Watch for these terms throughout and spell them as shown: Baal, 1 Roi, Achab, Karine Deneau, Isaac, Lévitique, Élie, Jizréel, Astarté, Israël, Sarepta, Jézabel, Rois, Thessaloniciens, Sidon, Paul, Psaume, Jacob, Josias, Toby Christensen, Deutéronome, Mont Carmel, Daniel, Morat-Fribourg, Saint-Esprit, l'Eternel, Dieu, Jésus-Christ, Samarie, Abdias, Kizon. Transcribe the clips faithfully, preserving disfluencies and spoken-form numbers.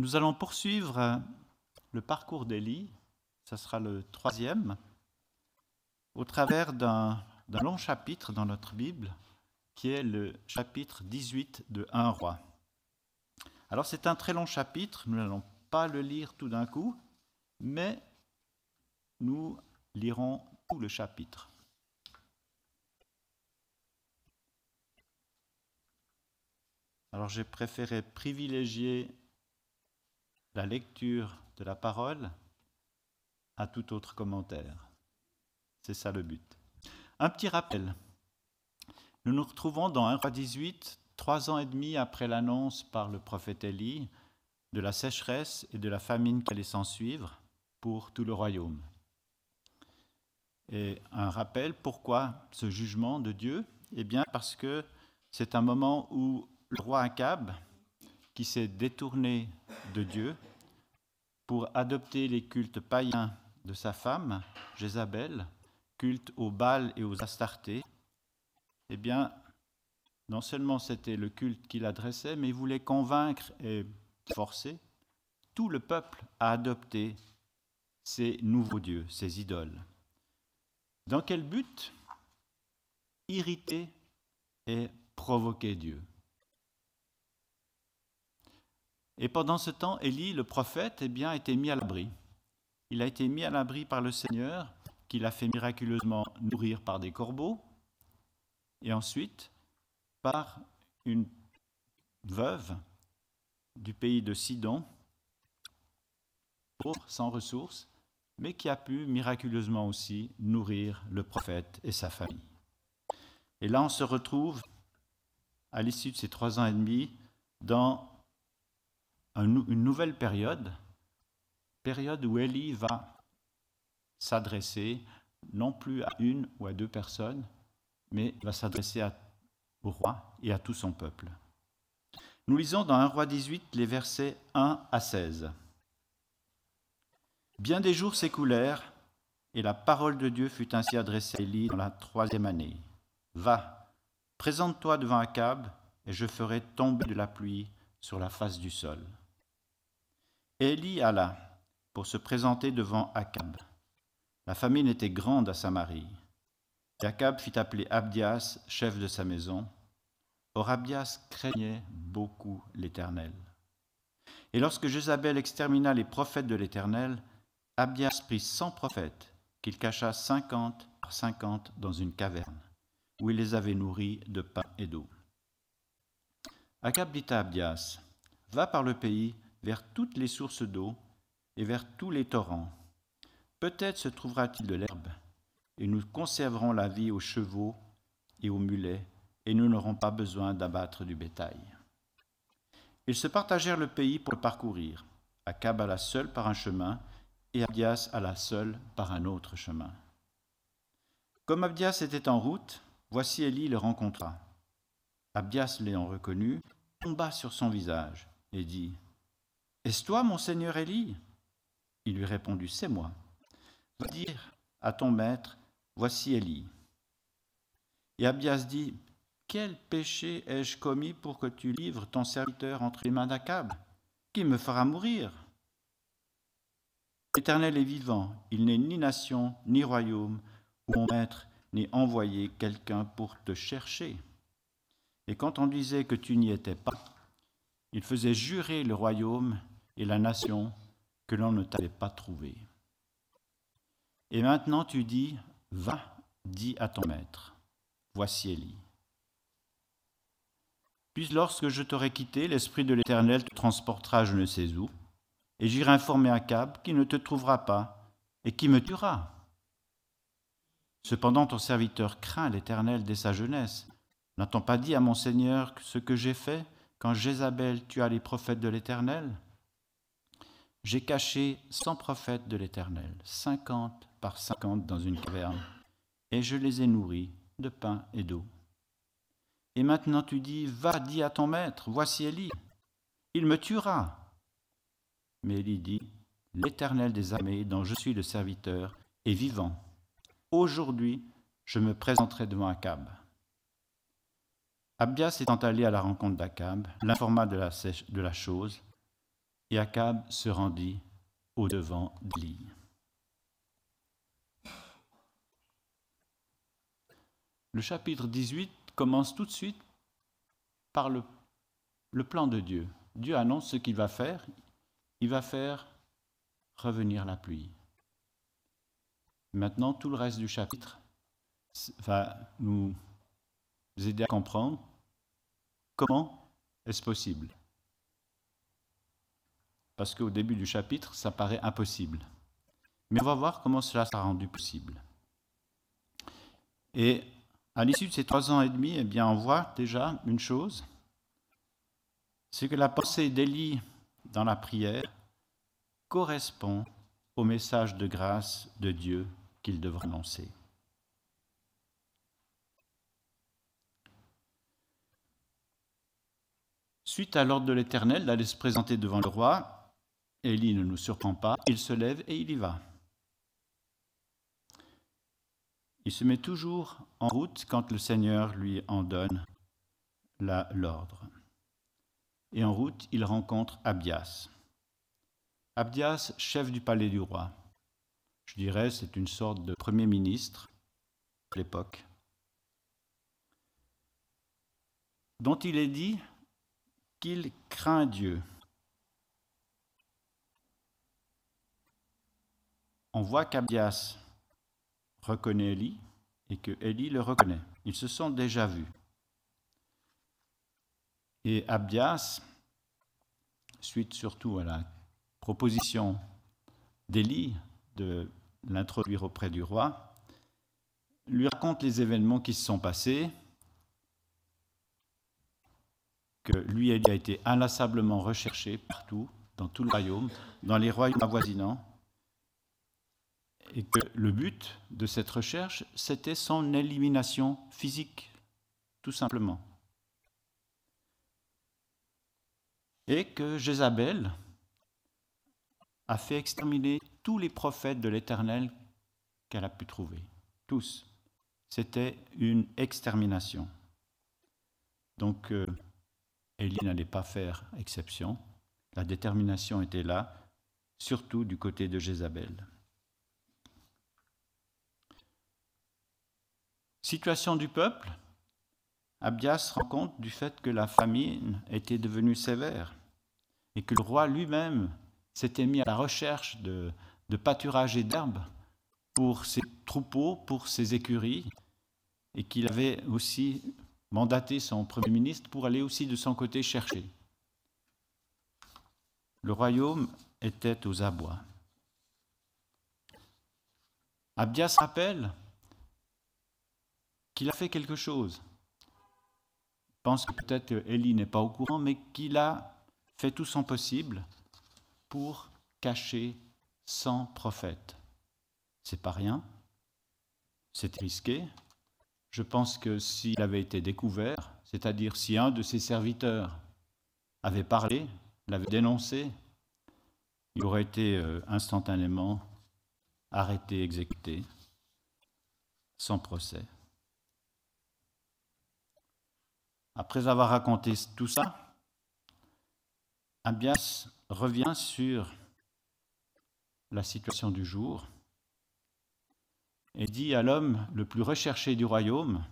Nous allons poursuivre le parcours d'Élie, ce sera le troisième, au travers d'un, d'un long chapitre dans notre Bible, qui est le chapitre dix-huit de un Roi. Alors c'est un très long chapitre, nous n'allons pas le lire tout d'un coup, mais nous lirons tout le chapitre. Alors j'ai préféré privilégier la lecture de la parole à tout autre commentaire. C'est ça le but. Un petit rappel. Nous nous retrouvons dans un Roi dix-huit, trois ans et demi après l'annonce par le prophète Élie de la sécheresse et de la famine qui allait s'ensuivre pour tout le royaume. Et un rappel, pourquoi ce jugement de Dieu ? Eh bien parce que c'est un moment où le roi Achab, qui s'est détourné de Dieu pour adopter les cultes païens de sa femme, Jézabel, culte aux Baal et aux Astartés, eh bien, non seulement c'était le culte qu'il adressait, mais il voulait convaincre et forcer tout le peuple à adopter ces nouveaux dieux, ces idoles. Dans quel but ? Irriter et provoquer Dieu. Et pendant ce temps, Élie, le prophète, eh bien, a été mis à l'abri. Il a été mis à l'abri par le Seigneur, qui l'a fait miraculeusement nourrir par des corbeaux, et ensuite par une veuve du pays de Sidon, pauvre, sans ressources, mais qui a pu miraculeusement aussi nourrir le prophète et sa famille. Et là, on se retrouve, à l'issue de ces trois ans et demi, dans une nouvelle période, période où Élie va s'adresser non plus à une ou à deux personnes, mais va s'adresser à, au roi et à tout son peuple. Nous lisons dans un Roi dix-huit les versets un à seize. « Bien des jours s'écoulèrent, et la parole de Dieu fut ainsi adressée à Élie dans la troisième année. Va, présente-toi devant Achab, et je ferai tomber de la pluie sur la face du sol. » Élie alla pour se présenter devant Achab. La famine était grande à Samarie. Et Achab fit appeler Abdias, chef de sa maison. Or Abdias craignait beaucoup l'Éternel. Et lorsque Jézabel extermina les prophètes de l'Éternel, Abdias prit cent prophètes qu'il cacha cinquante par cinquante dans une caverne, où il les avait nourris de pain et d'eau. Achab dit à Abdias, « Va par le pays, vers toutes les sources d'eau et vers tous les torrents. Peut-être se trouvera-t-il de l'herbe, et nous conserverons la vie aux chevaux et aux mulets, et nous n'aurons pas besoin d'abattre du bétail. » Ils se partagèrent le pays pour le parcourir. Achab alla seul par un chemin, et Abdias alla seul par un autre chemin. Comme Abdias était en route, voici Élie le rencontra. Abdias, l'ayant reconnu, tomba sur son visage et dit « Est-ce toi, mon seigneur Élie ?» Il lui répondit « C'est moi. Va dire à ton maître, voici Élie. » Et Abdias dit « Quel péché ai-je commis pour que tu livres ton serviteur entre les mains d'Achab, qui me fera mourir ? » L'Éternel est vivant, il n'est ni nation, ni royaume, où mon maître n'ait envoyé quelqu'un pour te chercher. Et quand on disait que tu n'y étais pas, il faisait jurer le royaume et la nation que l'on ne t'avait pas trouvé. Et maintenant tu dis, va, dis à ton maître, voici Élie. Puis lorsque je t'aurai quitté, l'Esprit de l'Éternel te transportera je ne sais où, et j'irai informer Achab qui ne te trouvera pas et qui me tuera. Cependant ton serviteur craint l'Éternel dès sa jeunesse. N'a-t-on pas dit à mon Seigneur ce que j'ai fait quand Jézabel tua les prophètes de l'Éternel ? J'ai caché cent prophètes de l'Éternel, cinquante par cinquante dans une caverne, et je les ai nourris de pain et d'eau. Et maintenant tu dis, va, dis à ton maître, voici Élie, il me tuera. Mais Élie dit, l'Éternel des armées, dont je suis le serviteur, est vivant. Aujourd'hui, je me présenterai devant Achab. Abdias étant allé à la rencontre d'Achab, l'informa de la, de la chose. et Achab se rendit au-devant d'Élie. Le chapitre dix-huit commence tout de suite par le, le plan de Dieu. Dieu annonce ce qu'il va faire. Il va faire revenir la pluie. Maintenant, tout le reste du chapitre va nous aider à comprendre comment est-ce possible. Parce qu'au début du chapitre, ça paraît impossible. Mais on va voir comment cela sera rendu possible. Et à l'issue de ces trois ans et demi, eh bien, on voit déjà une chose, c'est que la pensée d'Élie dans la prière correspond au message de grâce de Dieu qu'il devra annoncer. Suite à l'ordre de l'Éternel d'aller se présenter devant le roi, Élie ne nous surprend pas, il se lève et il y va. Il se met toujours en route quand le Seigneur lui en donne la, l'ordre. Et en route, il rencontre Abdias. Abdias, chef du palais du roi. Je dirais, c'est une sorte de premier ministre à l'époque, dont il est dit qu'il craint Dieu. On voit qu'Abdias reconnaît Élie et que Élie le reconnaît. Ils se sont déjà vus. Et Abdias, suite surtout à la proposition d'Élie de l'introduire auprès du roi, lui raconte les événements qui se sont passés, que lui, Élie, a été inlassablement recherché partout, dans tout le royaume, dans les royaumes avoisinants, et que le but de cette recherche, c'était son élimination physique, tout simplement. Et que Jézabel a fait exterminer tous les prophètes de l'Éternel qu'elle a pu trouver, tous. C'était une extermination. Donc, euh, Élie n'allait pas faire exception. La détermination était là, surtout du côté de Jézabel. Situation du peuple, Abdias se rend compte du fait que la famine était devenue sévère et que le roi lui-même s'était mis à la recherche de, de pâturages et d'herbes pour ses troupeaux, pour ses écuries, et qu'il avait aussi mandaté son premier ministre pour aller aussi de son côté chercher. Le royaume était aux abois. Abdias rappelle qu'il a fait quelque chose. Je pense que peut-être Élie n'est pas au courant, mais qu'il a fait tout son possible pour cacher cent prophètes. C'est pas rien, c'était risqué. Je pense que s'il avait été découvert, c'est-à-dire si un de ses serviteurs avait parlé, l'avait dénoncé, il aurait été instantanément arrêté, exécuté, sans procès. Après avoir raconté tout ça, Abdias revient sur la situation du jour et dit à l'homme le plus recherché du royaume,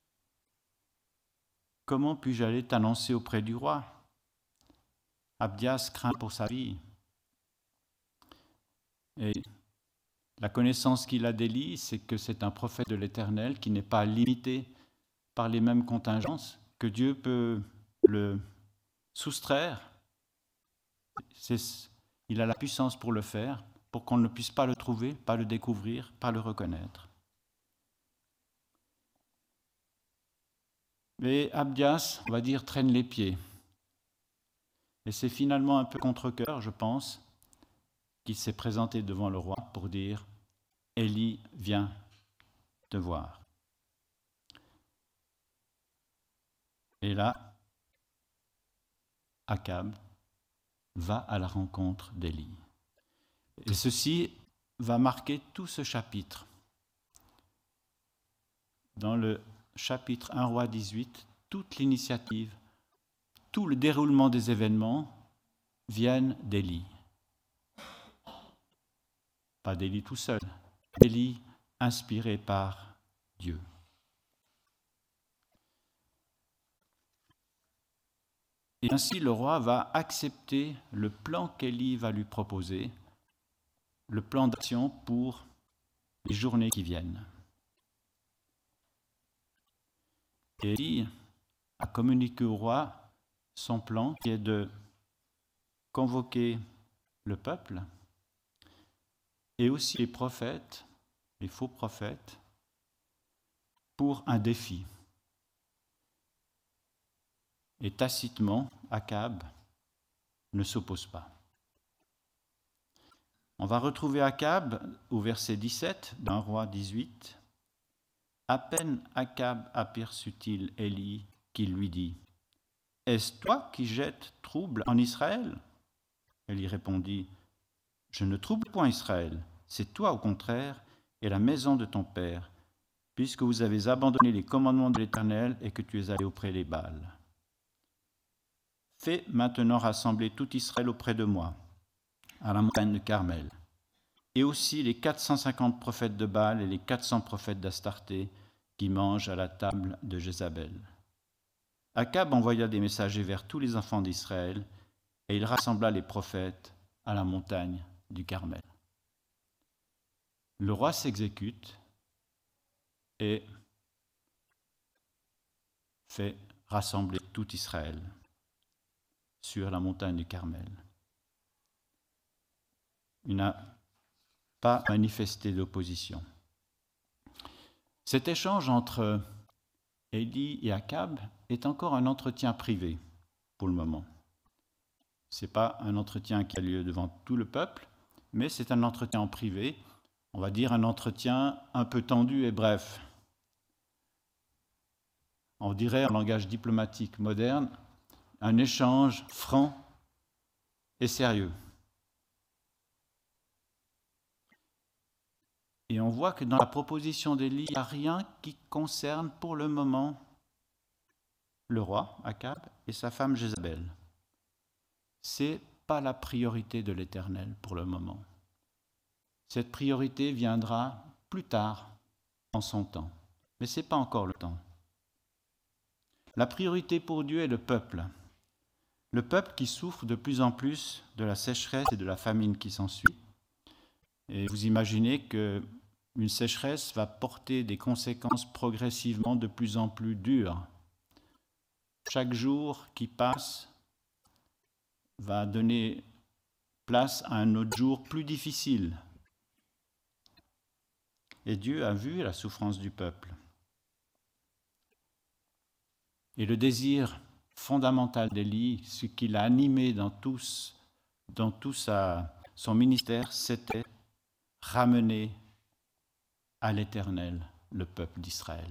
« Comment puis-je aller t'annoncer auprès du roi ?» Abdias craint pour sa vie. Et la connaissance qu'il a d'Élie, c'est que c'est un prophète de l'Éternel qui n'est pas limité par les mêmes contingences, que Dieu peut le soustraire. C'est, il a la puissance pour le faire, pour qu'on ne puisse pas le trouver, pas le découvrir, pas le reconnaître. Mais Abdias, on va dire, traîne les pieds. Et c'est finalement un peu contre-cœur, je pense, qu'il s'est présenté devant le roi pour dire « Élie vient te voir ». Et là, Achab va à la rencontre d'Élie. Et ceci va marquer tout ce chapitre. Dans le chapitre premier Roi dix-huit, toute l'initiative, tout le déroulement des événements viennent d'Élie. Pas d'Élie tout seul, Élie inspiré par Dieu. Et ainsi le roi va accepter le plan qu'Élie va lui proposer, le plan d'action pour les journées qui viennent. Et Élie a communiqué au roi son plan qui est de convoquer le peuple et aussi les prophètes, les faux prophètes, pour un défi. Et tacitement, Achab ne s'oppose pas. On va retrouver Achab au verset dix-sept d'un roi dix-huit. « À peine Achab aperçut-il Élie qui lui dit « Est-ce toi qui jettes trouble en Israël ?» Élie répondit « Je ne trouble point Israël, c'est toi au contraire et la maison de ton père, puisque vous avez abandonné les commandements de l'Éternel et que tu es allé auprès des Baals. » « Fais maintenant rassembler tout Israël auprès de moi, à la montagne de Carmel, et aussi les quatre cent cinquante prophètes de Baal et les quatre cents prophètes d'Astarté qui mangent à la table de Jézabel. » Achab envoya des messagers vers tous les enfants d'Israël, et il rassembla les prophètes à la montagne du Carmel. Le roi s'exécute et fait rassembler tout Israël sur la montagne du Carmel. Il n'a pas manifesté d'opposition. Cet échange entre Élie et Achab est encore un entretien privé pour le moment. Ce n'est pas un entretien qui a lieu devant tout le peuple, mais c'est un entretien en privé, on va dire un entretien un peu tendu et bref. On dirait en langage diplomatique moderne, un échange franc et sérieux. Et on voit que dans la proposition d'Élie, il n'y a rien qui concerne pour le moment le roi, Achab, et sa femme Jézabel. Ce n'est pas la priorité de l'Éternel pour le moment. Cette priorité viendra plus tard, en son temps. Mais ce n'est pas encore le temps. La priorité pour Dieu est le peuple. Le peuple qui souffre de plus en plus de la sécheresse et de la famine qui s'ensuit. Et vous imaginez qu'une sécheresse va porter des conséquences progressivement de plus en plus dures. Chaque jour qui passe va donner place à un autre jour plus difficile. Et Dieu a vu la souffrance du peuple. Et le désir fondamental d'Élie, ce qui l'a animé dans tout, dans tout sa, son ministère, c'était ramener à l'Éternel le peuple d'Israël.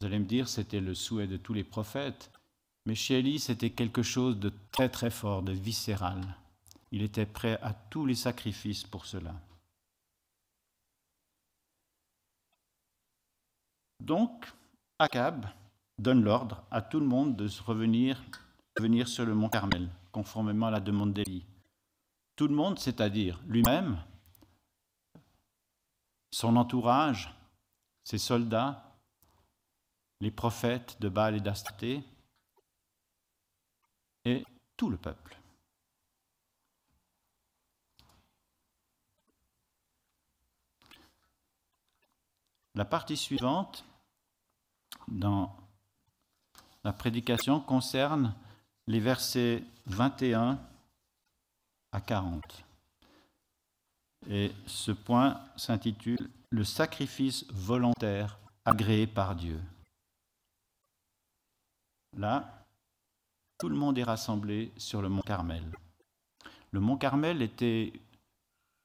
Vous allez me dire, c'était le souhait de tous les prophètes, mais chez Élie, c'était quelque chose de très très fort, de viscéral. Il était prêt à tous les sacrifices pour cela. Donc, Achab donne l'ordre à tout le monde de se revenir, revenir sur le mont Carmel, conformément à la demande d'Élie. Tout le monde, c'est-à-dire lui-même, son entourage, ses soldats, les prophètes de Baal et d'Astarté, et tout le peuple. La partie suivante dans la prédication concerne les versets vingt et un à quarante. Et ce point s'intitule « Le sacrifice volontaire agréé par Dieu ». Là, tout le monde est rassemblé sur le mont Carmel. Le mont Carmel était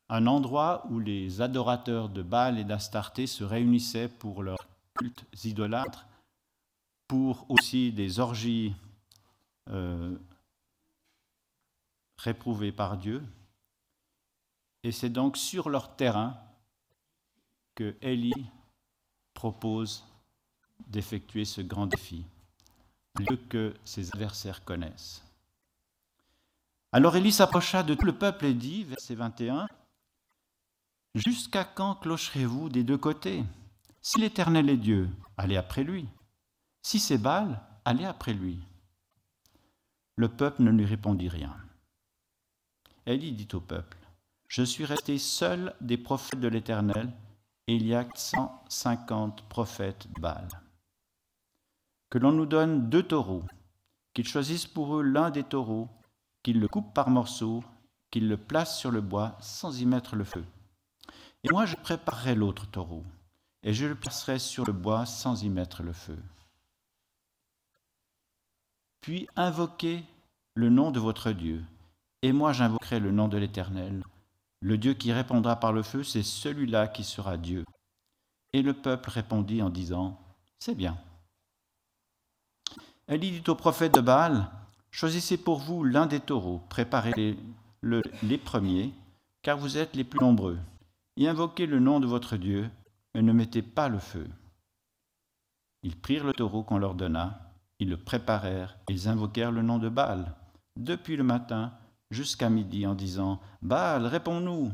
un endroit où les adorateurs de Baal et d'Astarté se réunissaient pour leurs cultes idolâtres, pour aussi des orgies euh, réprouvées par Dieu. Et c'est donc sur leur terrain que Élie propose d'effectuer ce grand défi, un lieu que ses adversaires connaissent. Alors Élie s'approcha de tout le peuple et dit, verset vingt et un, « Jusqu'à quand clocherez-vous des deux côtés ? Si l'Éternel est Dieu, allez après lui. Si c'est Baal, allez après lui. » Le peuple ne lui répondit rien. Élie dit au peuple, « Je suis resté seul des prophètes de l'Éternel, et il y a cent cinquante prophètes de Baal. Que l'on nous donne deux taureaux, qu'ils choisissent pour eux l'un des taureaux, qu'ils le coupent par morceaux, qu'ils le placent sur le bois sans y mettre le feu. Et moi je préparerai l'autre taureau, et je le placerai sur le bois sans y mettre le feu. Puis invoquez le nom de votre Dieu, et moi j'invoquerai le nom de l'Éternel. Le Dieu qui répondra par le feu, c'est celui-là qui sera Dieu. » Et le peuple répondit en disant, « C'est bien. » Élie dit au prophète de Baal, « Choisissez pour vous l'un des taureaux, préparez les, le, les premiers, car vous êtes les plus nombreux, et invoquez le nom de votre Dieu, mais ne mettez pas le feu. » Ils prirent le taureau qu'on leur donna, ils le préparèrent, et ils invoquèrent le nom de Baal, depuis le matin jusqu'à midi, en disant, « Baal, réponds-nous »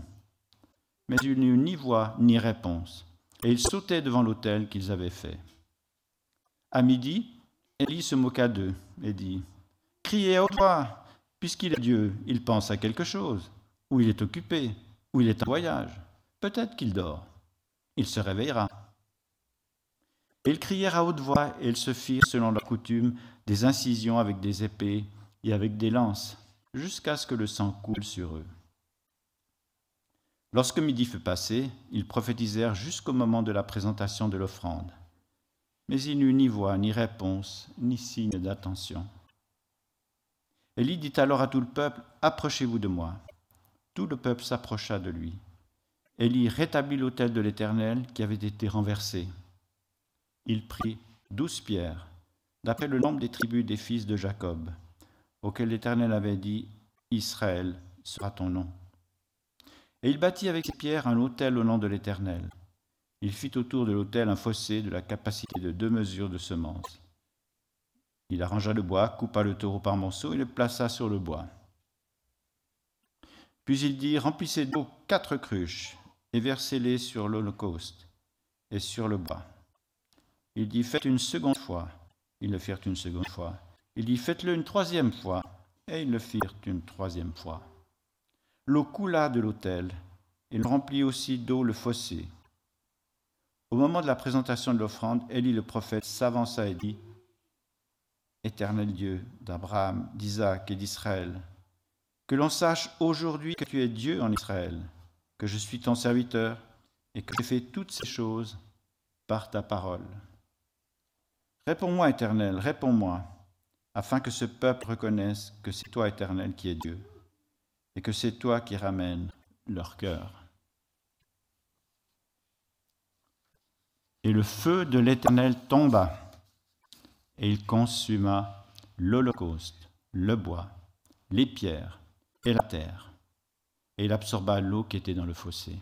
Mais il n'y eut ni voix ni réponse, et ils sautaient devant l'autel qu'ils avaient fait. À midi, Élie se moqua d'eux et dit, « Criez à haute voix, puisqu'il est Dieu, il pense à quelque chose, ou il est occupé, ou il est en voyage, peut-être qu'il dort, il se réveillera. » Et ils crièrent à haute voix, et ils se firent, selon leur coutume, des incisions avec des épées et avec des lances, jusqu'à ce que le sang coule sur eux. Lorsque midi fut passé, ils prophétisèrent jusqu'au moment de la présentation de l'offrande. Mais il n'y eut ni voix, ni réponse, ni signe d'attention. Élie dit alors à tout le peuple, « Approchez-vous de moi. » Tout le peuple s'approcha de lui. Élie rétablit l'autel de l'Éternel qui avait été renversé. Il prit douze pierres, d'après le nombre des tribus des fils de Jacob, auquel l'Éternel avait dit, « Israël sera ton nom. » Et il bâtit avec ces pierres un autel au nom de l'Éternel. Il fit autour de l'autel un fossé de la capacité de deux mesures de semences. Il arrangea le bois, coupa le taureau par morceaux et le plaça sur le bois. Puis il dit, « Remplissez d'eau quatre cruches et versez-les sur l'holocauste et sur le bois. » Il dit, « Faites une seconde fois. » Ils le firent une seconde fois. Il dit, « Faites-le une troisième fois. » Et ils le firent une troisième fois. L'eau coula de l'autel, et remplit aussi d'eau le fossé. Au moment de la présentation de l'offrande, Élie le prophète s'avança et dit, « Éternel Dieu d'Abraham, d'Isaac et d'Israël, que l'on sache aujourd'hui que tu es Dieu en Israël, que je suis ton serviteur, et que j'ai fait toutes ces choses par ta parole. Réponds-moi, Éternel, réponds-moi, afin que ce peuple reconnaisse que c'est toi, Éternel, qui es Dieu. » et que c'est toi qui ramènes leur cœur. Et le feu de l'Éternel tomba, et il consuma l'holocauste, le bois, les pierres et la terre, et il absorba l'eau qui était dans le fossé.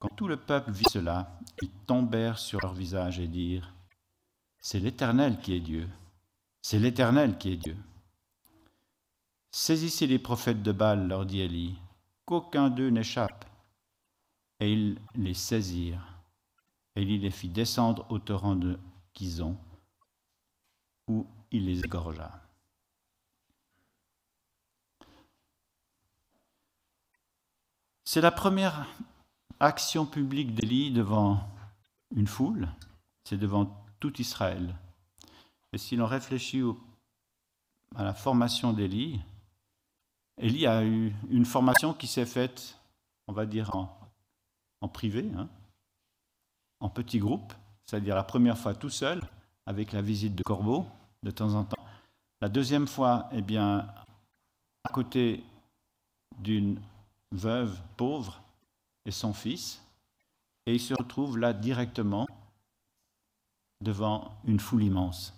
Quand tout le peuple vit cela, ils tombèrent sur leur visage et dirent, « C'est l'Éternel qui est Dieu, c'est l'Éternel qui est Dieu. » « Saisissez les prophètes de Baal, leur dit Élie, qu'aucun d'eux n'échappe. » Et ils les saisirent. Élie les fit descendre au torrent de Kizon, où il les égorgea. C'est la première action publique d'Élie devant une foule, c'est devant tout Israël. Et si l'on réfléchit au, à la formation d'Élie, Élie a eu une formation qui s'est faite, on va dire, en, en privé, hein, en petit groupe, c'est-à-dire la première fois tout seul, avec la visite de corbeaux, de temps en temps. La deuxième fois, eh bien, à côté d'une veuve pauvre et son fils, et il se retrouve là directement devant une foule immense.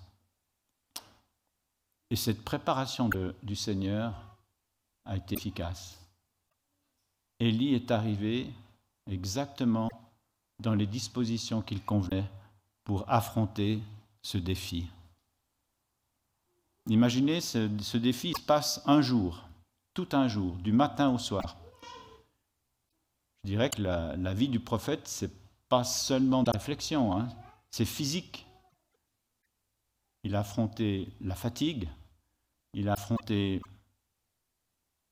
Et cette préparation de, du Seigneur a été efficace. Élie est arrivé exactement dans les dispositions qu'il convenait pour affronter ce défi. Imaginez, ce, ce défi se passe un jour, tout un jour, du matin au soir. Je dirais que la, la vie du prophète, ce n'est pas seulement de la réflexion, hein, c'est physique. Il a affronté la fatigue, il a affronté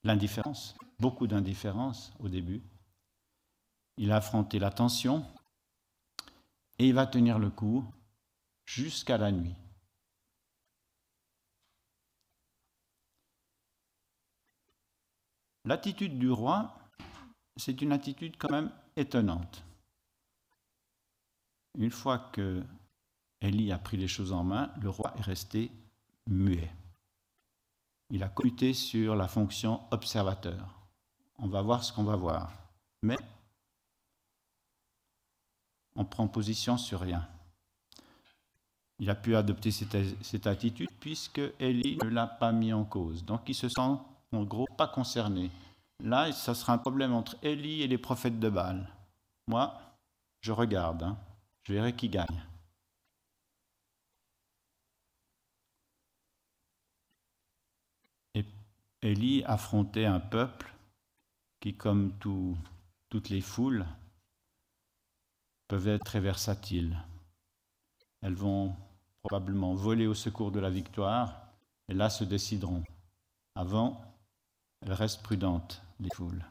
l'indifférence, beaucoup d'indifférence au début. Il a affronté la tension et il va tenir le coup jusqu'à la nuit. L'attitude du roi, c'est une attitude quand même étonnante. Une fois que Élie a pris les choses en main, le roi est resté muet. Il a commuté sur la fonction observateur. On va voir ce qu'on va voir. Mais on prend position sur rien. Il a pu adopter cette, cette attitude puisque Élie ne l'a pas mis en cause. Donc il se sent en gros pas concerné. Là, ça sera un problème entre Élie et les prophètes de Baal. Moi, je regarde, hein. Je verrai qui gagne. Et Élie affrontait un peuple qui, comme tout, toutes les foules, peuvent être très versatiles. Elles vont probablement voler au secours de la victoire et là se décideront. Avant, elles restent prudentes, les foules.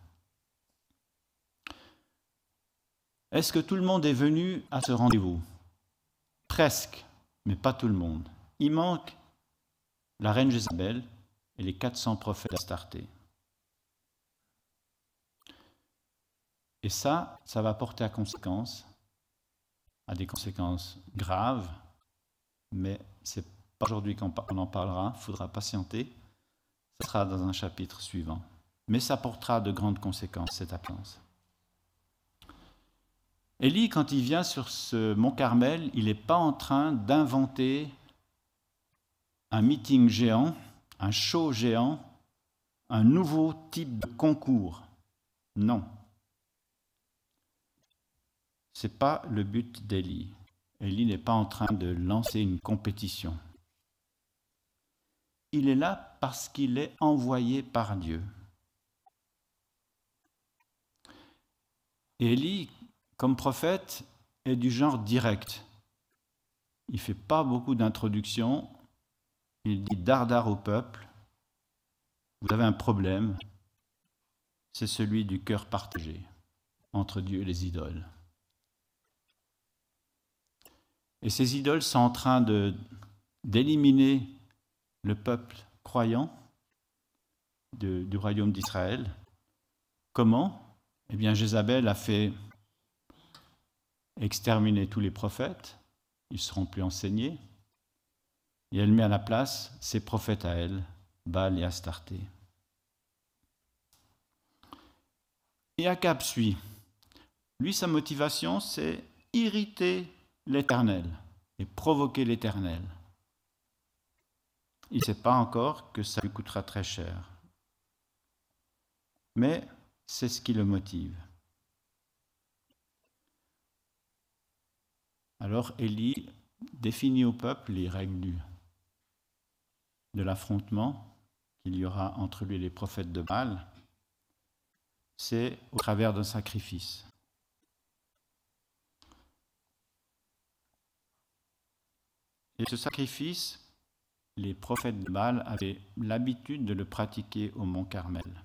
Est-ce que tout le monde est venu à ce rendez-vous ? Presque, mais pas tout le monde. Il manque la reine Jézabel et les quatre cents prophètes d'Astarté. Et ça, ça va porter à conséquence, à des conséquences graves, mais c'est pas aujourd'hui qu'on en parlera, il faudra patienter. Ce sera dans un chapitre suivant. Mais ça portera de grandes conséquences, cette absence. Élie, quand il vient sur ce Mont Carmel, il n'est pas en train d'inventer un meeting géant, un show géant, un nouveau type de concours. Non. Ce n'est pas le but d'Élie. Élie n'est pas en train de lancer une compétition. Il est là parce qu'il est envoyé par Dieu. Élie, comme prophète, est du genre direct. Il ne fait pas beaucoup d'introductions. Il dit dardard au peuple. Vous avez un problème. C'est celui du cœur partagé entre Dieu et les idoles. Et ces idoles sont en train de, d'éliminer le peuple croyant de, du royaume d'Israël. Comment ? Eh bien, Jézabel a fait exterminer tous les prophètes, ils ne seront plus enseignés, et elle met à la place ses prophètes à elle, Baal et Astarté. Et Achab suit. Lui, sa motivation, c'est irriter l'Éternel et provoquer l'Éternel. Il ne sait pas encore que ça lui coûtera très cher. Mais c'est ce qui le motive. Alors Élie définit au peuple les règles du, de l'affrontement qu'il y aura entre lui et les prophètes de Baal. C'est au travers d'un sacrifice. Et ce sacrifice, les prophètes de Baal avaient l'habitude de le pratiquer au Mont Carmel.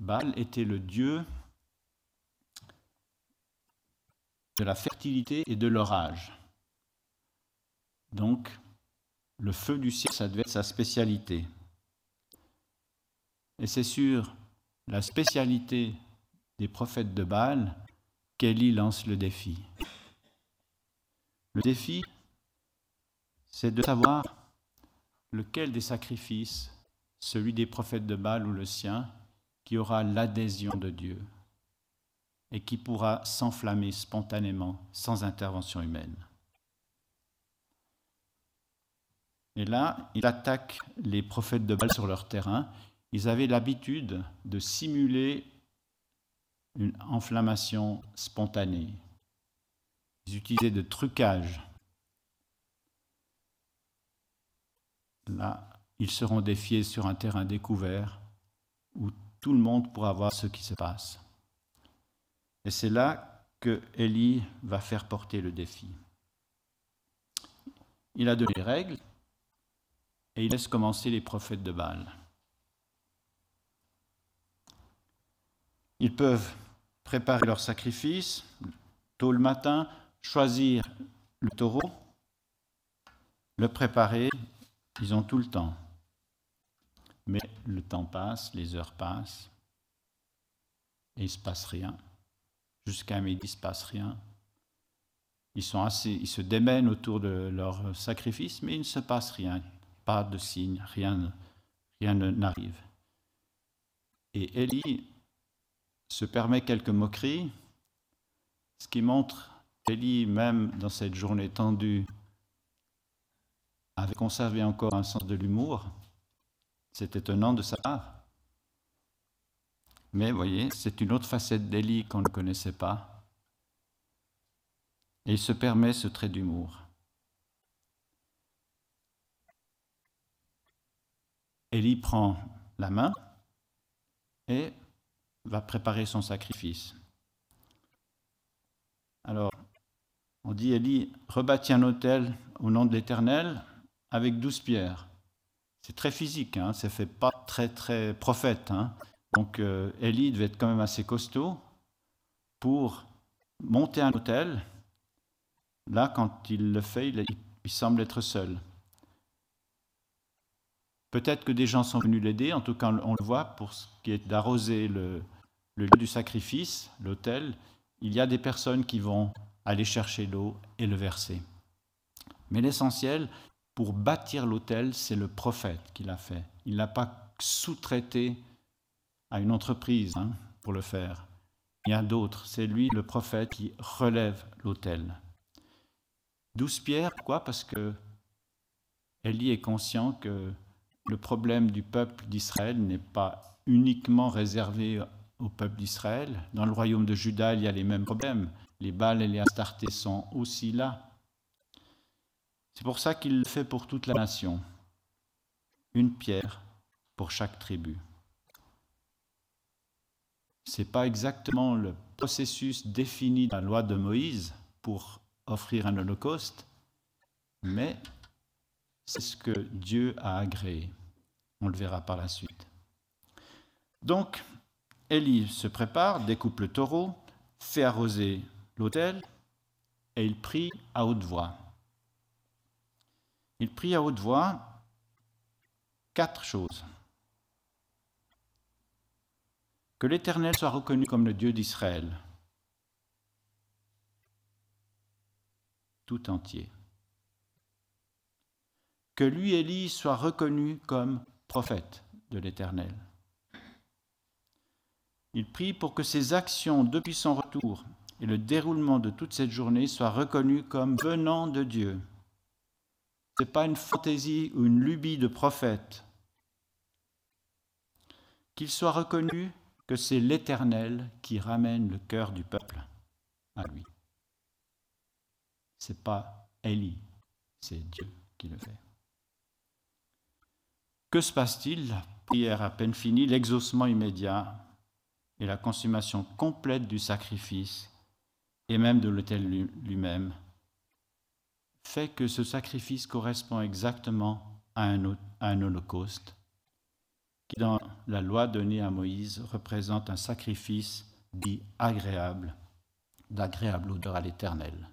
Baal était le dieu de la fertilité et de l'orage. Donc, le feu du ciel, ça devait être sa spécialité. Et c'est sur la spécialité des prophètes de Baal qu'Élie lance le défi. Le défi, c'est de savoir lequel des sacrifices, celui des prophètes de Baal ou le sien, qui aura l'adhésion de Dieu et qui pourra s'enflammer spontanément, sans intervention humaine. Et là, il attaque les prophètes de Baal sur leur terrain. Ils avaient l'habitude de simuler une enflammation spontanée. Ils utilisaient de trucages. Là, ils seront défiés sur un terrain découvert où tout le monde pourra voir ce qui se passe. Et c'est là que Élie va faire porter le défi. Il a donné les règles et il laisse commencer les prophètes de Baal. Ils peuvent préparer leur sacrifice tôt le matin, choisir le taureau, le préparer, ils ont tout le temps. Mais le temps passe, les heures passent, et il ne se passe rien. Jusqu'à midi, il ne se passe rien. Ils sont assez, ils se démènent autour de leur sacrifice, mais il ne se passe rien. Pas de signe, rien, rien n'arrive. Et Élie se permet quelques moqueries, ce qui montre qu'Élie, même dans cette journée tendue, avait conservé encore un sens de l'humour. C'est étonnant de sa part. Mais vous voyez, c'est une autre facette d'Élie qu'on ne connaissait pas. Et il se permet ce trait d'humour. Élie prend la main et va préparer son sacrifice. Alors, on dit, Élie rebâtit un autel au nom de l'Éternel avec douze pierres. C'est très physique, hein, ça ne fait pas très très prophète. Hein. Donc euh, Élie devait être quand même assez costaud pour monter un autel. Là, quand il le fait, il, il semble être seul. Peut-être que des gens sont venus l'aider, en tout cas on, on le voit pour ce qui est d'arroser le, le lieu du sacrifice, l'autel. Il y a des personnes qui vont aller chercher l'eau et le verser. Mais l'essentiel, pour bâtir l'autel, c'est le prophète qui l'a fait. Il ne l'a pas sous-traité à une entreprise hein, pour le faire. Il y a d'autres. C'est lui, le prophète, qui relève l'autel. Douze pierres, pourquoi ? Parce que Élie est conscient que le problème du peuple d'Israël n'est pas uniquement réservé au peuple d'Israël. Dans le royaume de Juda, il y a les mêmes problèmes. Les Baals et les Astartés sont aussi là. C'est pour ça qu'il le fait pour toute la nation. Une pierre pour chaque tribu. Ce n'est pas exactement le processus défini dans la loi de Moïse pour offrir un holocauste, mais c'est ce que Dieu a agréé. On le verra par la suite. Donc, Élie se prépare, découpe le taureau, fait arroser l'autel et il prie à haute voix. Il prie à haute voix quatre choses. Que l'Éternel soit reconnu comme le Dieu d'Israël, tout entier. Que lui, Élie, soit reconnu comme prophète de l'Éternel. Il prie pour que ses actions depuis son retour et le déroulement de toute cette journée soient reconnues comme venant de Dieu. Ce n'est pas une fantaisie ou une lubie de prophète. Qu'il soit reconnu que c'est l'Éternel qui ramène le cœur du peuple à lui. Ce n'est pas Élie, c'est Dieu qui le fait. Que se passe-t-il ? La prière à peine finie, l'exaucement immédiat et la consommation complète du sacrifice et même de l'autel lui-même fait que ce sacrifice correspond exactement à un, à un holocauste qui, dans la loi donnée à Moïse, représente un sacrifice dit agréable, d'agréable odeur à l'Éternel.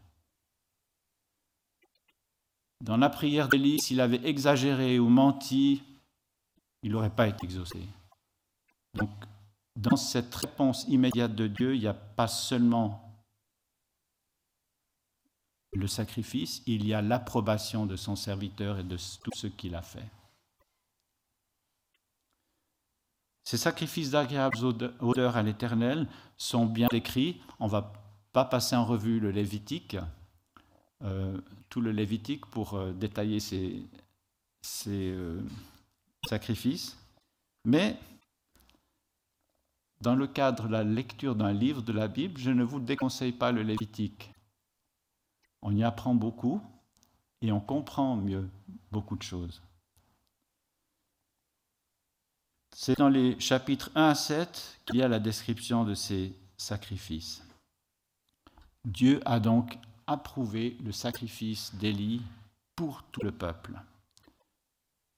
Dans la prière d'Élie, s'il avait exagéré ou menti, il n'aurait pas été exaucé. Donc, dans cette réponse immédiate de Dieu, il n'y a pas seulement le sacrifice, il y a l'approbation de son serviteur et de tout ce qu'il a fait. Ces sacrifices d'agréables odeurs à l'Éternel sont bien décrits. On ne va pas passer en revue le Lévitique, euh, tout le Lévitique pour euh, détailler ces, ces euh, sacrifices, mais dans le cadre de la lecture d'un livre de la Bible, je ne vous déconseille pas le Lévitique. On y apprend beaucoup et on comprend mieux beaucoup de choses. C'est dans les chapitres un à sept qu'il y a la description de ces sacrifices. Dieu a donc approuvé le sacrifice d'Élie pour tout le peuple.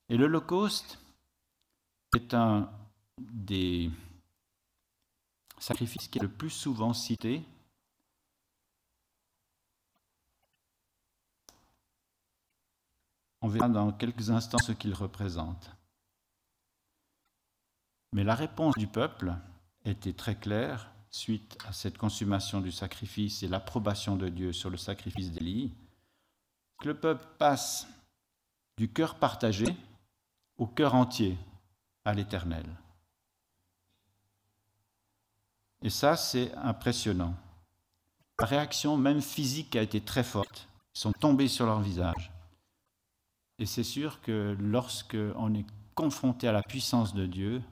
Et l'Holocauste est un des sacrifices qui est le plus souvent cité. On verra dans quelques instants ce qu'il représente. Mais la réponse du peuple était très claire suite à cette consommation du sacrifice et l'approbation de Dieu sur le sacrifice d'Élie. Le peuple passe du cœur partagé au cœur entier à l'Éternel. Et ça, c'est impressionnant. La réaction même physique a été très forte. Ils sont tombés sur leur visage. Et c'est sûr que lorsqu'on est confronté à la puissance de Dieu,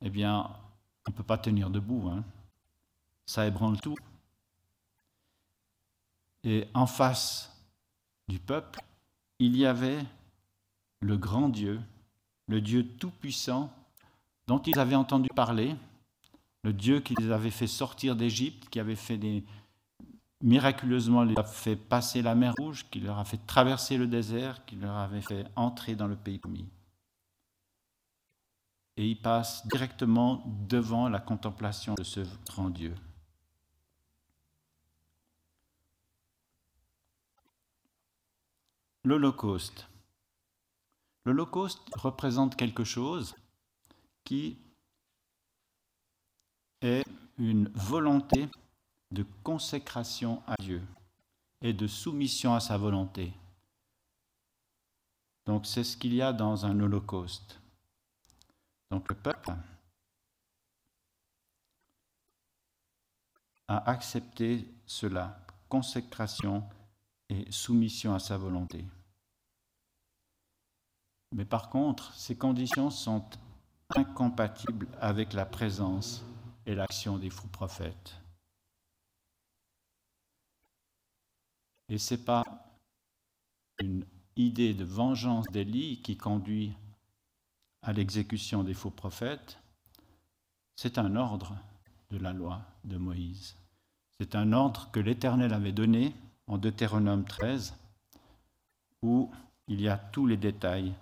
eh bien, on ne peut pas tenir debout, hein. Ça ébranle tout. Et en face du peuple, il y avait le grand Dieu, le Dieu tout-puissant dont ils avaient entendu parler, le Dieu qui les avait fait sortir d'Égypte, qui avait fait des... miraculeusement les a fait passer la mer Rouge, qui leur a fait traverser le désert, qui leur avait fait entrer dans le pays promis. Et ils passent directement devant la contemplation de ce grand Dieu. L'Holocauste. L'Holocauste représente quelque chose qui est une volonté de consécration à Dieu et de soumission à sa volonté. Donc c'est ce qu'il y a dans un holocauste. Donc le peuple a accepté cela, consécration et soumission à sa volonté. Mais par contre, ces conditions sont incompatibles avec la présence et l'action des faux prophètes. Et ce n'est pas une idée de vengeance d'Élie qui conduit à l'exécution des faux prophètes, c'est un ordre de la loi de Moïse. C'est un ordre que l'Éternel avait donné en Deutéronome treize, où il y a tous les détails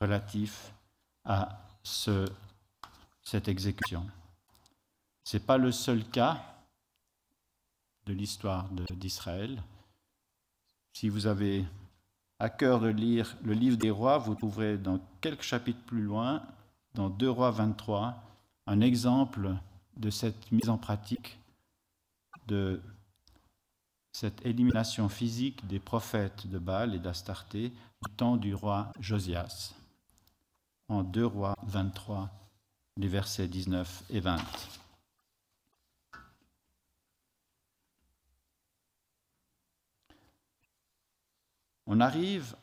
relatifs à ce, cette exécution. Ce n'est pas le seul cas de l'histoire de, d'Israël. Si vous avez à cœur de lire le livre des Rois, vous trouverez dans quelques chapitres plus loin, dans deux Rois vingt-trois, un exemple de cette mise en pratique, de cette élimination physique des prophètes de Baal et d'Astarté du temps du roi Josias. En deux Rois vingt-trois, les versets dix-neuf et vingt. On arrive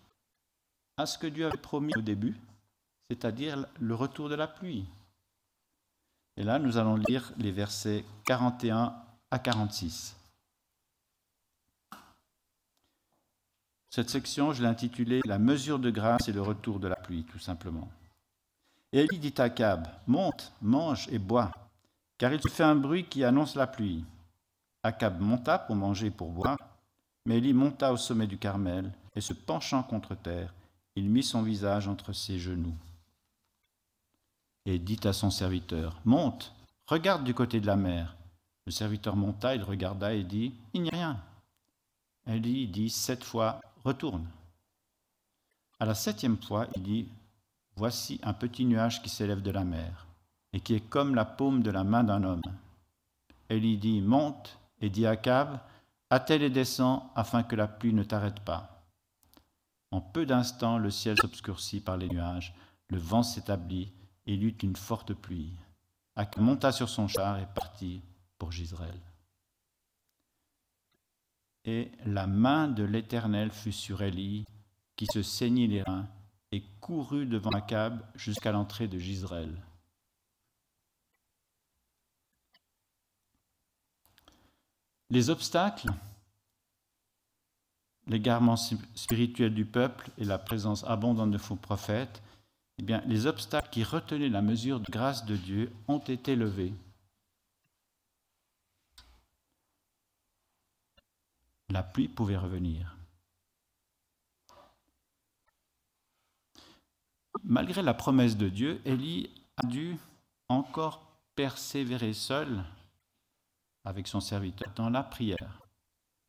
à ce que Dieu avait promis au début, c'est-à-dire le retour de la pluie. Et là, nous allons lire les versets quarante et un à quarante-six. Cette section, je l'ai intitulée « La mesure de grâce et le retour de la pluie », tout simplement. « Élie dit à Achab, monte, mange et bois, car il se fait un bruit qui annonce la pluie. » Achab monta pour manger et pour boire, mais Élie monta au sommet du Carmel, et se penchant contre terre, il mit son visage entre ses genoux et dit à son serviteur, « Monte, regarde du côté de la mer. » Le serviteur monta, il regarda et dit, « Il n'y a rien. » Élie dit sept fois, « Retourne. » À la septième fois, il dit, « Voici un petit nuage qui s'élève de la mer et qui est comme la paume de la main d'un homme. » Élie dit, « Monte, et dit à Achab, attelle et descends afin que la pluie ne t'arrête pas. » En peu d'instants, le ciel s'obscurcit par les nuages, le vent s'établit et il y eut une forte pluie. Achab monta sur son char et partit pour Jizréel. Et la main de l'Éternel fut sur Élie, qui se saignit les reins et courut devant Achab jusqu'à l'entrée de Jizréel. Les obstacles, l'égarement spirituel du peuple et la présence abondante de faux prophètes eh bien, les obstacles qui retenaient la mesure de grâce de Dieu ont été levés. La pluie pouvait revenir. Malgré la promesse de Dieu, Élie a dû encore persévérer seul avec son serviteur dans la prière.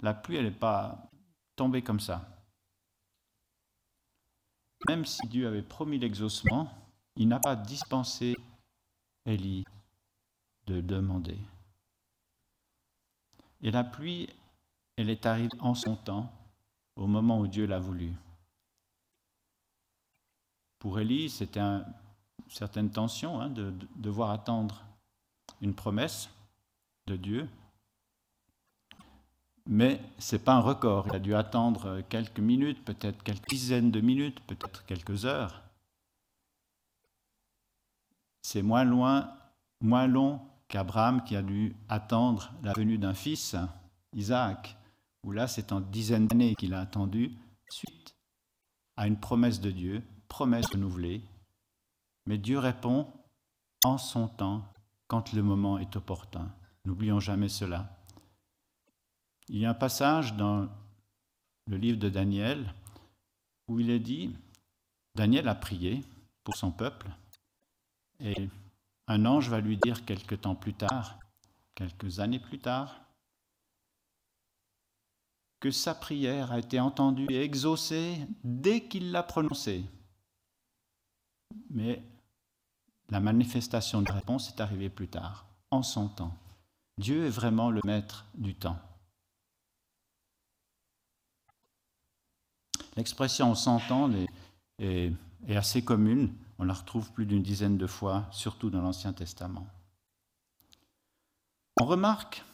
La pluie, elle n'est pas tombée comme ça. Même si Dieu avait promis l'exaucement, il n'a pas dispensé Élie de demander. Et la pluie, elle est arrivée en son temps, au moment où Dieu l'a voulu. Pour Élie, c'était une certaine tension hein, de, de devoir attendre une promesse de Dieu. Mais ce n'est pas un record. Il a dû attendre quelques minutes, peut-être quelques dizaines de minutes, peut-être quelques heures. C'est moins, loin, moins long qu'Abraham qui a dû attendre la venue d'un fils, Isaac, où là c'est en dizaines d'années qu'il a attendu, suite à une promesse de Dieu, promesse renouvelée. Mais Dieu répond en son temps, quand le moment est opportun. N'oublions jamais cela. Il y a un passage dans le livre de Daniel où il est dit, Daniel a prié pour son peuple et un ange va lui dire quelques temps plus tard, quelques années plus tard, que sa prière a été entendue et exaucée dès qu'il l'a prononcée. Mais la manifestation de la réponse est arrivée plus tard, en son temps. Dieu est vraiment le maître du temps. L'expression « en cent ans » est assez commune. On la retrouve plus d'une dizaine de fois, surtout dans l'Ancien Testament. On remarque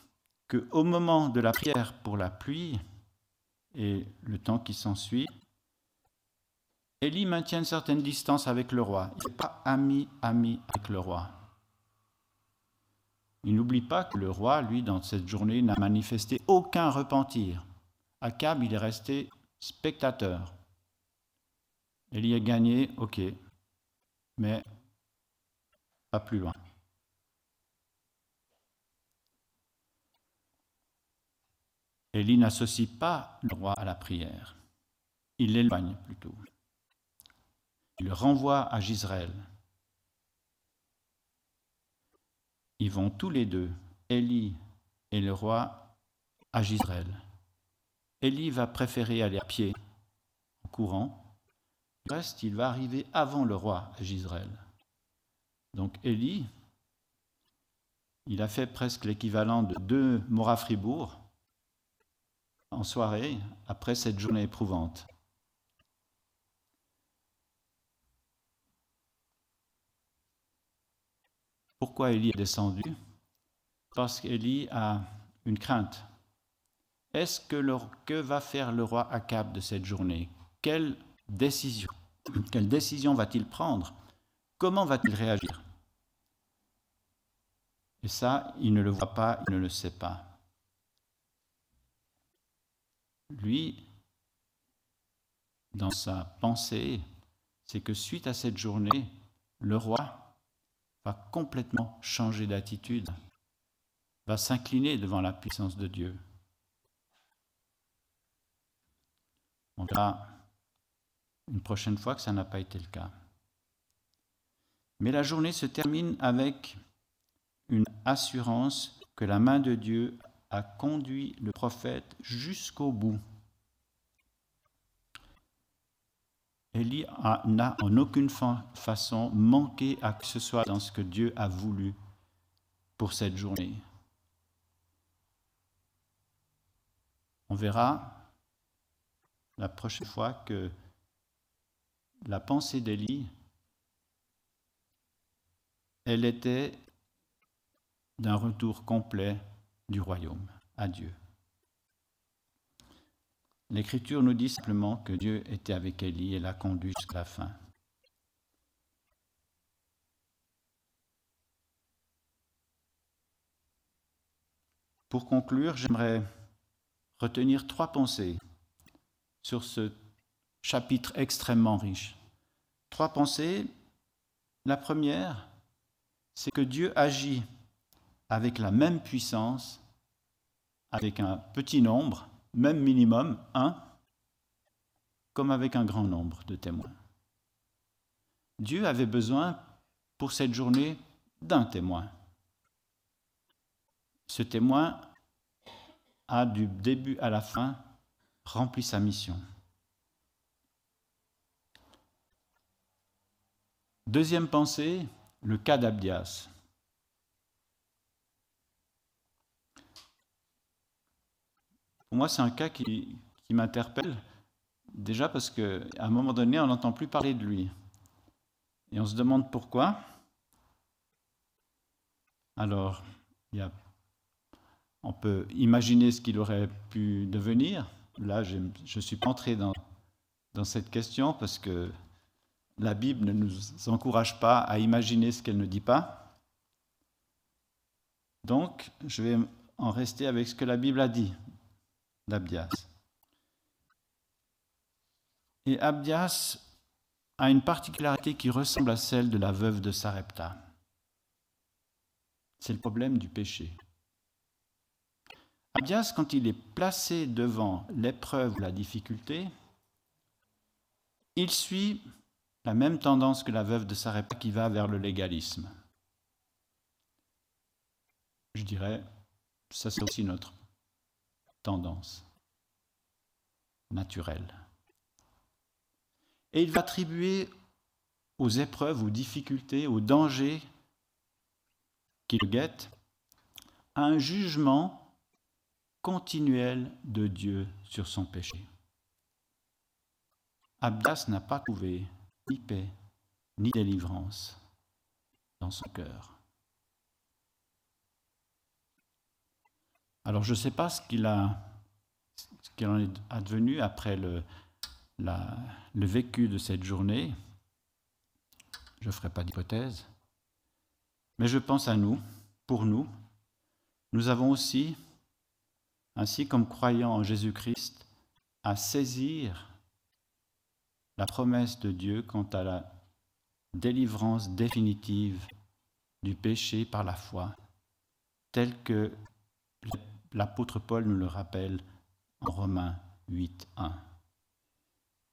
qu'au moment de la prière pour la pluie et le temps qui s'ensuit, Élie maintient une certaine distance avec le roi. Il n'est pas ami, ami avec le roi. Il n'oublie pas que le roi, lui, dans cette journée, n'a manifesté aucun repentir. Achab, il est resté spectateur. Élie a gagné, ok, mais pas plus loin. Élie n'associe pas le roi à la prière. Il l'éloigne plutôt. Il le renvoie à Jizréel. Ils vont tous les deux, Élie et le roi, à Jizréel. Élie va préférer aller à pied, en courant. Du reste, il va arriver avant le roi à Jizréel. Donc Élie, il a fait presque l'équivalent de deux Morat-Fribourg en soirée, après cette journée éprouvante. Pourquoi Élie est descendu? Parce qu'Élie a une crainte. Est-ce que, le, que va faire le roi Achab de cette journée? Quelle décision, quelle décision va-t-il prendre? Comment va-t-il réagir? Et ça, il ne le voit pas, il ne le sait pas. Lui, dans sa pensée, c'est que suite à cette journée, le roi va complètement changer d'attitude, va s'incliner devant la puissance de Dieu. On verra une prochaine fois que ça n'a pas été le cas. Mais la journée se termine avec une assurance que la main de Dieu a conduit le prophète jusqu'au bout. Élie n'a en aucune façon manqué à que ce soit dans ce que Dieu a voulu pour cette journée. On verra la prochaine fois que la pensée d'Élie, elle était d'un retour complet du royaume à Dieu. L'Écriture nous dit simplement que Dieu était avec Élie et l'a conduit jusqu'à la fin. Pour conclure, j'aimerais retenir trois pensées sur ce chapitre extrêmement riche. Trois pensées La première, c'est que Dieu agit avec la même puissance, avec un petit nombre, même minimum, un, comme avec un grand nombre de témoins. Dieu avait besoin pour cette journée d'un témoin. Ce témoin a, du début à la fin, rempli sa mission. Deuxième pensée, le cas d'Abdias. Pour moi, c'est un cas qui, qui m'interpelle, déjà parce qu'à un moment donné, on n'entend plus parler de lui. Et on se demande pourquoi. Alors, il y a, on peut imaginer ce qu'il aurait pu devenir. Là, je ne suis pas entré dans, dans cette question parce que la Bible ne nous encourage pas à imaginer ce qu'elle ne dit pas. Donc, je vais en rester avec ce que la Bible a dit d'Abdias. Et Abdias a une particularité qui ressemble à celle de la veuve de Sarepta. C'est le problème du péché. Abdias, quand il est placé devant l'épreuve ou la difficulté, il suit la même tendance que la veuve de Sarepta qui va vers le légalisme. Je dirais, ça c'est aussi notre tendance naturelle. Et il va attribuer aux épreuves, aux difficultés, aux dangers qui le guettent, à un jugement continuel de Dieu sur son péché. Abdias n'a pas trouvé ni paix, ni délivrance dans son cœur. Alors je ne sais pas ce qu'il a, ce qu'il en est advenu après le, la, le vécu de cette journée. Je ne ferai pas d'hypothèse. Mais je pense à nous, pour nous. Nous avons aussi, ainsi comme croyants en Jésus-Christ, à saisir la promesse de Dieu quant à la délivrance définitive du péché par la foi, telle que l'apôtre Paul nous le rappelle en Romains huit un.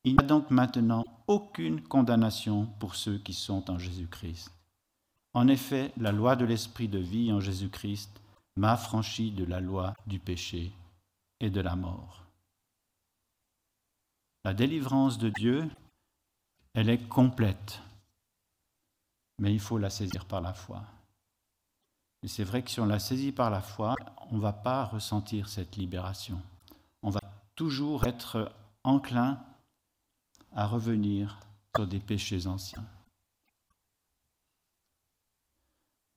Il n'y a donc maintenant aucune condamnation pour ceux qui sont en Jésus-Christ. En effet, la loi de l'esprit de vie en Jésus-Christ m'a affranchi de la loi du péché et de la mort. La délivrance de Dieu, elle est complète, mais il faut la saisir par la foi. Et c'est vrai que si on la saisit par la foi, on ne va pas ressentir cette libération. On va toujours être enclin à revenir sur des péchés anciens.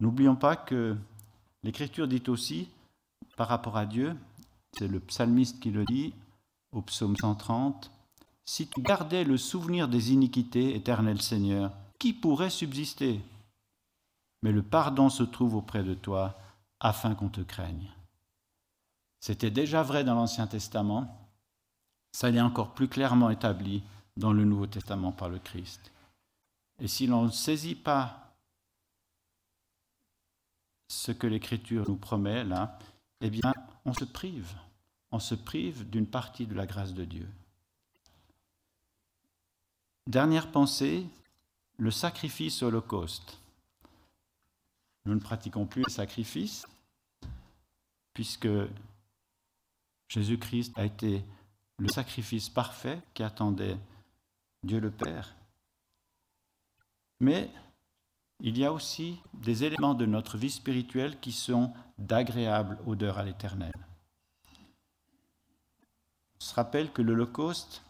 N'oublions pas que l'Écriture dit aussi, par rapport à Dieu, c'est le psalmiste qui le dit au psaume cent trente, « Si tu gardais le souvenir des iniquités, éternel Seigneur, qui pourrait subsister ? Mais le pardon se trouve auprès de toi, afin qu'on te craigne. » C'était déjà vrai dans l'Ancien Testament, ça l'est encore plus clairement établi dans le Nouveau Testament par le Christ. Et si l'on ne saisit pas ce que l'Écriture nous promet là, eh bien, on se prive. On se prive d'une partie de la grâce de Dieu. Dernière pensée, le sacrifice holocauste. Nous ne pratiquons plus les sacrifices, puisque Jésus-Christ a été le sacrifice parfait qui attendait Dieu le Père. Mais il y a aussi des éléments de notre vie spirituelle qui sont d'agréable odeur à l'Éternel. On se rappelle que l'Holocauste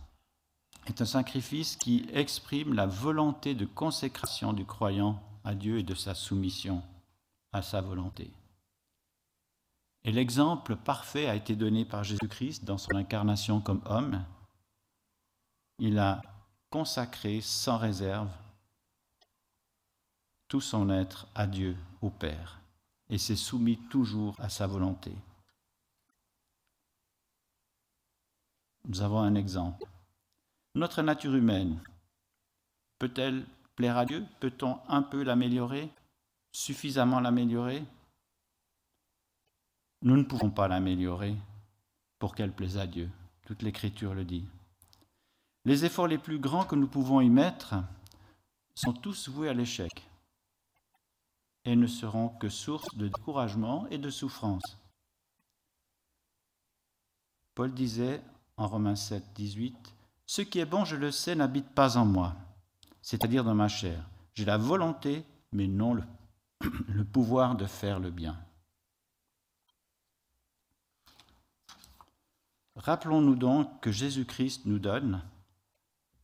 est un sacrifice qui exprime la volonté de consécration du croyant à Dieu et de sa soumission à sa volonté. Et l'exemple parfait a été donné par Jésus-Christ dans son incarnation comme homme. Il a consacré sans réserve tout son être à Dieu, au Père, et s'est soumis toujours à sa volonté. Nous avons un exemple. Notre nature humaine peut-elle plaire à Dieu? Peut-on un peu l'améliorer? Suffisamment l'améliorer? Nous ne pouvons pas l'améliorer pour qu'elle plaise à Dieu. Toute l'Écriture le dit. Les efforts les plus grands que nous pouvons y mettre sont tous voués à l'échec et ne seront que source de découragement et de souffrance. Paul disait en Romains sept, dix-huit, « Ce qui est bon, je le sais, n'habite pas en moi, c'est-à-dire dans ma chair. J'ai la volonté, mais non le, le pouvoir de faire le bien. » Rappelons-nous donc que Jésus-Christ nous donne,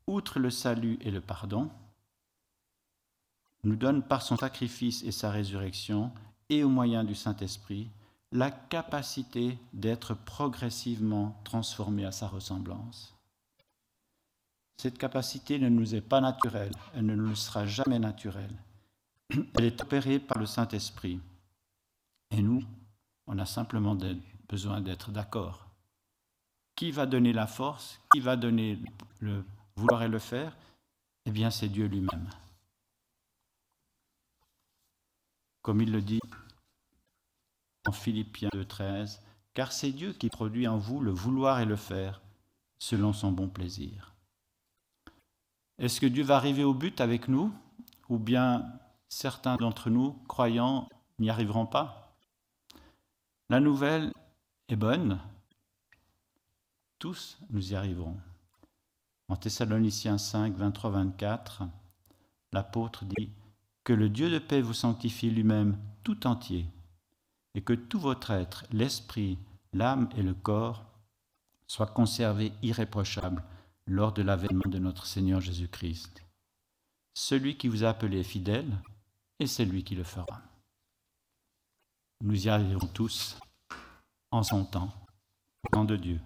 outre le salut et le pardon, nous donne par son sacrifice et sa résurrection, et au moyen du Saint-Esprit, la capacité d'être progressivement transformé à sa ressemblance. Cette capacité ne nous est pas naturelle, elle ne nous sera jamais naturelle. Elle est opérée par le Saint-Esprit. Et nous, on a simplement besoin d'être d'accord. Qui va donner la force? Qui va donner le vouloir et le faire? Eh bien, c'est Dieu lui-même. Comme il le dit en Philippiens deux, treize, « Car c'est Dieu qui produit en vous le vouloir et le faire, selon son bon plaisir. » Est-ce que Dieu va arriver au but avec nous? Ou bien certains d'entre nous, croyants, n'y arriveront pas? La nouvelle est bonne. Tous, nous y arriverons. En Thessaloniciens cinq, vingt-trois à vingt-quatre, l'apôtre dit « Que le Dieu de paix vous sanctifie lui-même tout entier, et que tout votre être, l'esprit, l'âme et le corps, soient conservés irréprochables lors de l'avènement de notre Seigneur Jésus-Christ. Celui qui vous a appelé est fidèle, et c'est lui qui le fera. » Nous y arriverons tous, en son temps, au temps de Dieu.